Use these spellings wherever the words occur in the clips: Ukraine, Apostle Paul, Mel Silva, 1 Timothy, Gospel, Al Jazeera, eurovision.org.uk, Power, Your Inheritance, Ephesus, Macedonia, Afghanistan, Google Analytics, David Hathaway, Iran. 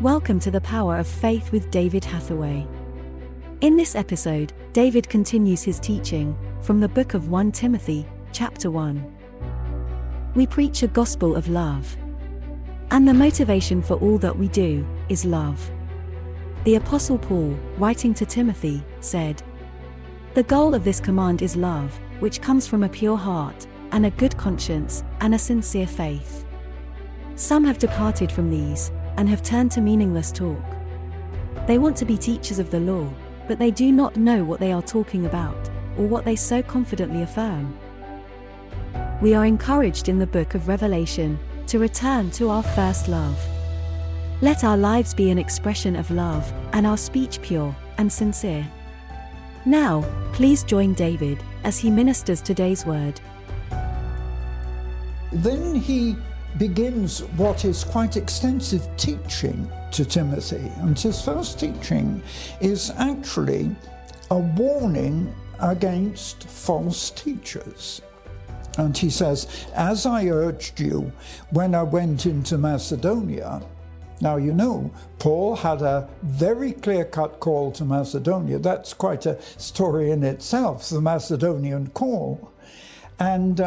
Welcome to the Power of Faith with David Hathaway. In this episode, David continues his teaching from the book of 1 Timothy, chapter 1. We preach a gospel of love. And the motivation for all that we do is love. The Apostle Paul, writing to Timothy, said, "The goal of this command is love, which comes from a pure heart, and a good conscience, and a sincere faith. Some have departed from these, and have turned to meaningless talk. They want to be teachers of the law, but they do not know what they are talking about, or what they so confidently affirm." We are encouraged in the book of Revelation to return to our first love. Let our lives be an expression of love, and our speech pure and sincere. Now, please join David as he ministers today's word. Then he begins what is quite extensive teaching to Timothy, and his first teaching is actually a warning against false teachers. And he says, "As I urged you when I went into Macedonia." Now, you know, Paul had a very clear-cut call to Macedonia. That's quite a story in itself, the Macedonian call. And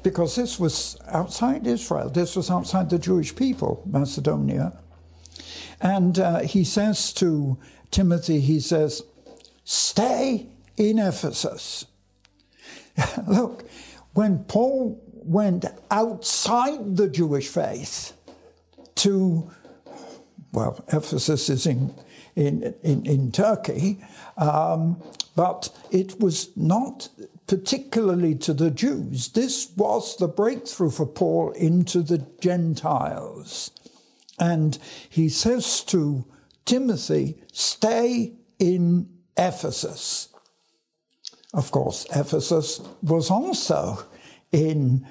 because this was outside Israel, this was outside the Jewish people, Macedonia. And he says to Timothy, he says, "Stay in Ephesus." Look, when Paul went outside the Jewish faith to, well, Ephesus is in Turkey, but it was not particularly to the Jews. This was the breakthrough for Paul into the Gentiles. And he says to Timothy, "Stay in Ephesus." Of course, Ephesus was also in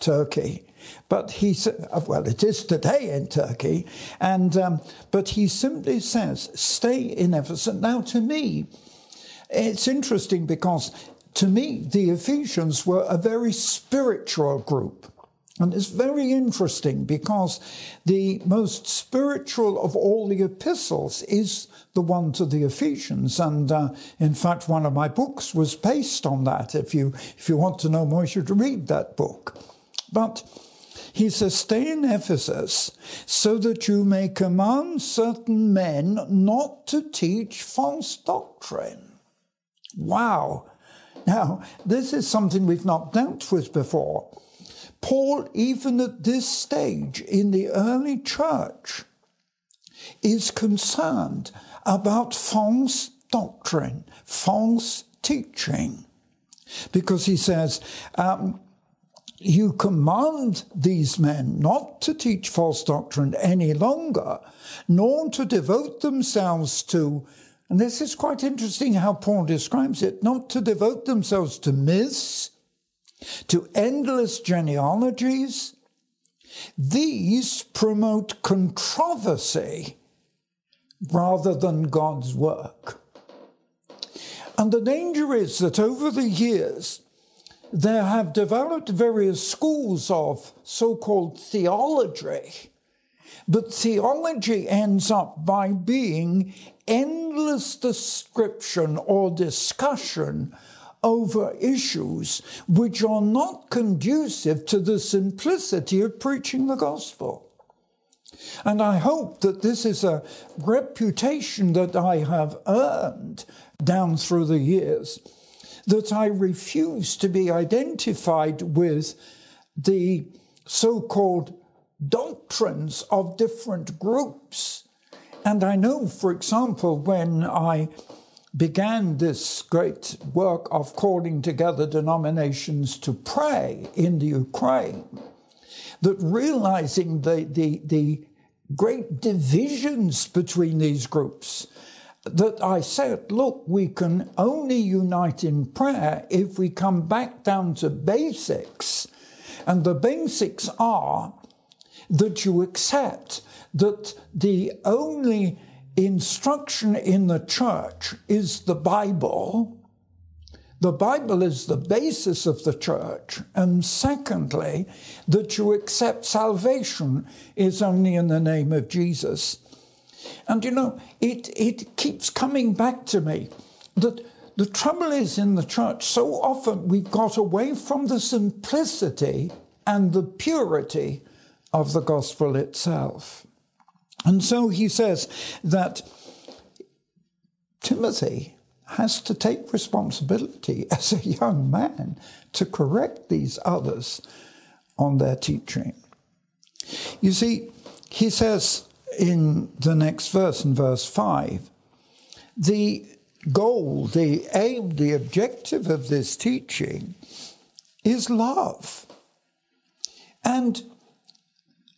Turkey. But he said, well, it is today in Turkey, and but he simply says, "Stay in Ephesus." Now, to me, it's interesting because to me, the Ephesians were a very spiritual group. And it's very interesting because the most spiritual of all the epistles is the one to the Ephesians. And in fact, one of my books was based on that. If you want to know more, you should read that book. But he says, "Stay in Ephesus so that you may command certain men not to teach false doctrine." Wow. Now, this is something we've not dealt with before. Paul, even at this stage in the early church, is concerned about false doctrine, false teaching, because he says, "You command these men not to teach false doctrine any longer, nor to devote themselves to," and this is quite interesting how Paul describes it, "not to devote themselves to myths, to endless genealogies. These promote controversy rather than God's work." And the danger is that over the years, there have developed various schools of so-called theology, but theology ends up by being endless description or discussion over issues which are not conducive to the simplicity of preaching the gospel. And I hope that this is a reputation that I have earned down through the years, that I refuse to be identified with the so-called doctrines of different groups. And I know, for example, when I began this great work of calling together denominations to pray in the Ukraine, that realizing the great divisions between these groups, that I said, look, we can only unite in prayer if we come back down to basics. And the basics are that you accept that the only instruction in the church is the Bible. The Bible is the basis of the church. And secondly, that you accept salvation is only in the name of Jesus. And you know, it keeps coming back to me that the trouble is in the church, so often we've got away from the simplicity and the purity of the gospel itself. And so he says that Timothy has to take responsibility as a young man to correct these others on their teaching. You see, he says in the next verse, in verse 5, the goal, the aim, the objective of this teaching is love. And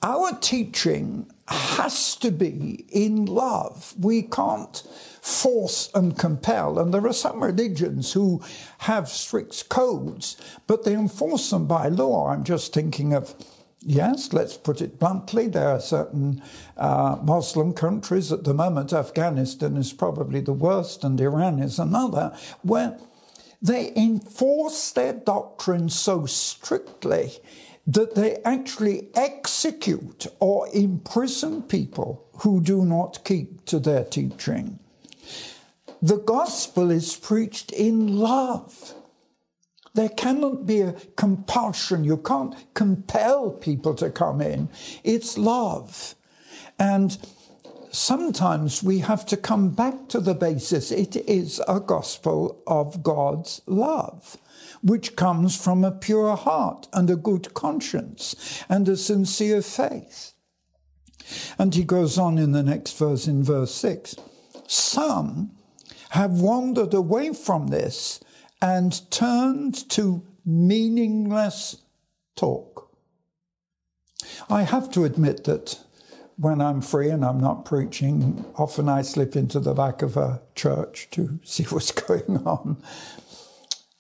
our teaching has to be in love. We can't force and compel. And there are some religions who have strict codes, but they enforce them by law. I'm just thinking of, yes, let's put it bluntly, there are certain Muslim countries at the moment. Afghanistan is probably the worst, and Iran is another, where they enforce their doctrine so strictly that they actually execute or imprison people who do not keep to their teaching. The gospel is preached in love. There cannot be a compulsion. You can't compel people to come in. It's love. And sometimes we have to come back to the basis. It is a gospel of God's love, which comes from a pure heart and a good conscience and a sincere faith. And he goes on in the next verse, in verse 6, some have wandered away from this and turned to meaningless talk. I have to admit that when I'm free and I'm not preaching, often I slip into the back of a church to see what's going on.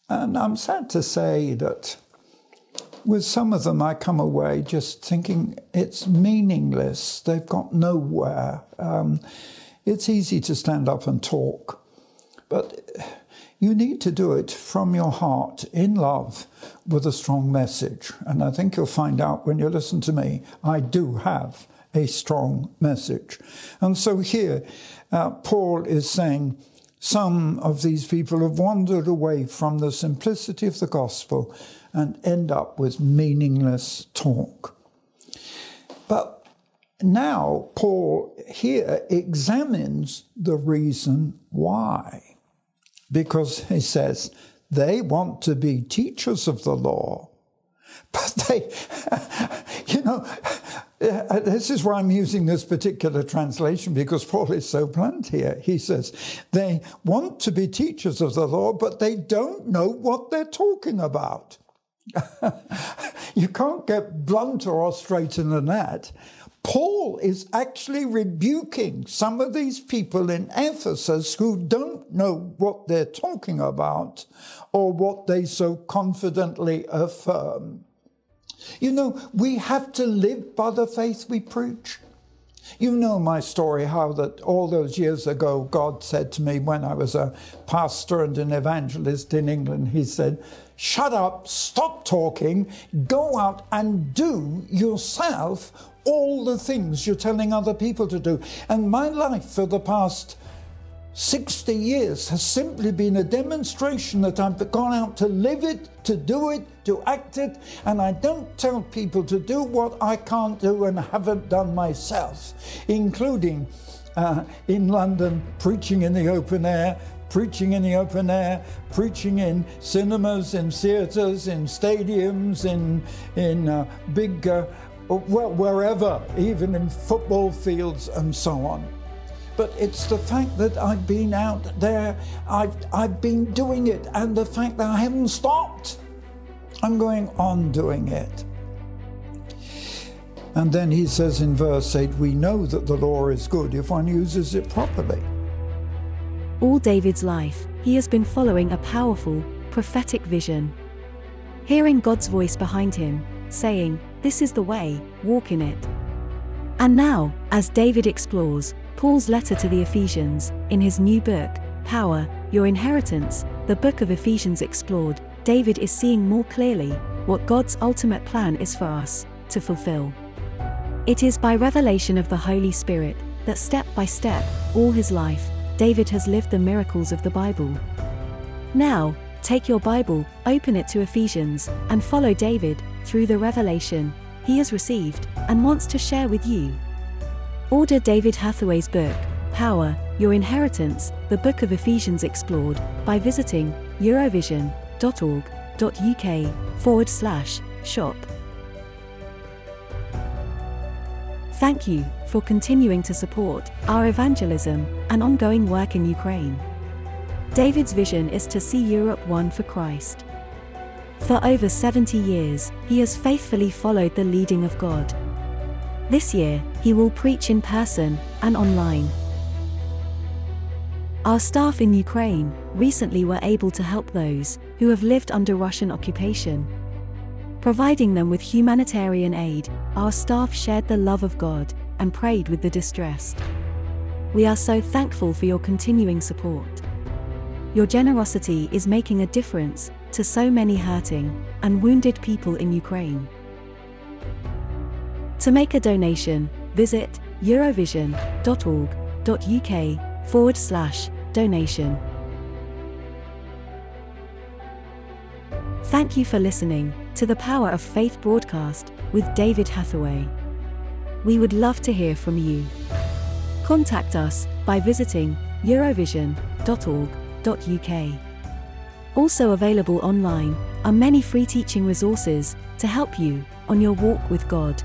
And I'm sad to say that with some of them I come away just thinking it's meaningless. They've got nowhere. It's easy to stand up and talk, but you need to do it from your heart, in love, with a strong message. And I think you'll find out when you listen to me, I do have a strong message. And so here, Paul is saying, some of these people have wandered away from the simplicity of the gospel and end up with meaningless talk. But now Paul here examines the reason why, because he says they want to be teachers of the law, but they, you know, this is why I'm using this particular translation, because Paul is so blunt here. He says, they want to be teachers of the law, but they don't know what they're talking about. You can't get blunter or straighter than that. Paul is actually rebuking some of these people in Ephesus who don't know what they're talking about or what they so confidently affirm. You know, we have to live by the faith we preach. You know my story, how that all those years ago, God said to me when I was a pastor and an evangelist in England, he said, shut up, stop talking, go out and do yourself all the things you're telling other people to do. And my life for the past 60 years has simply been a demonstration that I've gone out to live it, to do it, to act it, and I don't tell people to do what I can't do and haven't done myself, including in London, preaching in the open air, preaching in cinemas, in theatres, in stadiums, in big, well, wherever, even in football fields and so on. But it's the fact that I've been out there, I've been doing it, and the fact that I haven't stopped. I'm going on doing it. And then he says in verse 8, we know that the law is good if one uses it properly. All David's life, he has been following a powerful, prophetic vision. Hearing God's voice behind him, saying, this is the way, walk in it. And now, as David explores Paul's letter to the Ephesians, in his new book, Power, Your Inheritance, the book of Ephesians explored, David is seeing more clearly what God's ultimate plan is for us to fulfill. It is by revelation of the Holy Spirit that step by step, all his life, David has lived the miracles of the Bible. Now, take your Bible, open it to Ephesians, and follow David through the revelation he has received and wants to share with you. Order David Hathaway's book, Power, Your Inheritance, the Book of Ephesians Explored, by visiting eurovision.org.uk/shop. Thank you for continuing to support our evangelism and ongoing work in Ukraine. David's vision is to see Europe one for Christ. For over 70 years, he has faithfully followed the leading of God. This year, he will preach in person and online. Our staff in Ukraine recently were able to help those who have lived under Russian occupation. Providing them with humanitarian aid, our staff shared the love of God and prayed with the distressed. We are so thankful for your continuing support. Your generosity is making a difference to so many hurting and wounded people in Ukraine. To make a donation, visit eurovision.org.uk/donation. Thank you for listening to the Power of Faith broadcast with David Hathaway. We would love to hear from you. Contact us by visiting eurovision.org.uk. Also available online are many free teaching resources to help you on your walk with God.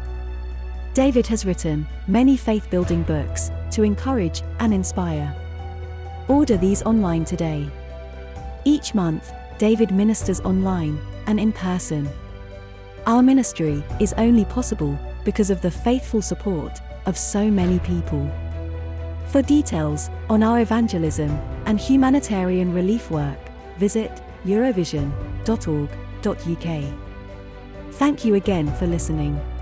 David has written many faith-building books to encourage and inspire. Order these online today. Each month, David ministers online and in person. Our ministry is only possible because of the faithful support of so many people. For details on our evangelism and humanitarian relief work, visit eurovision.org.uk. Thank you again for listening.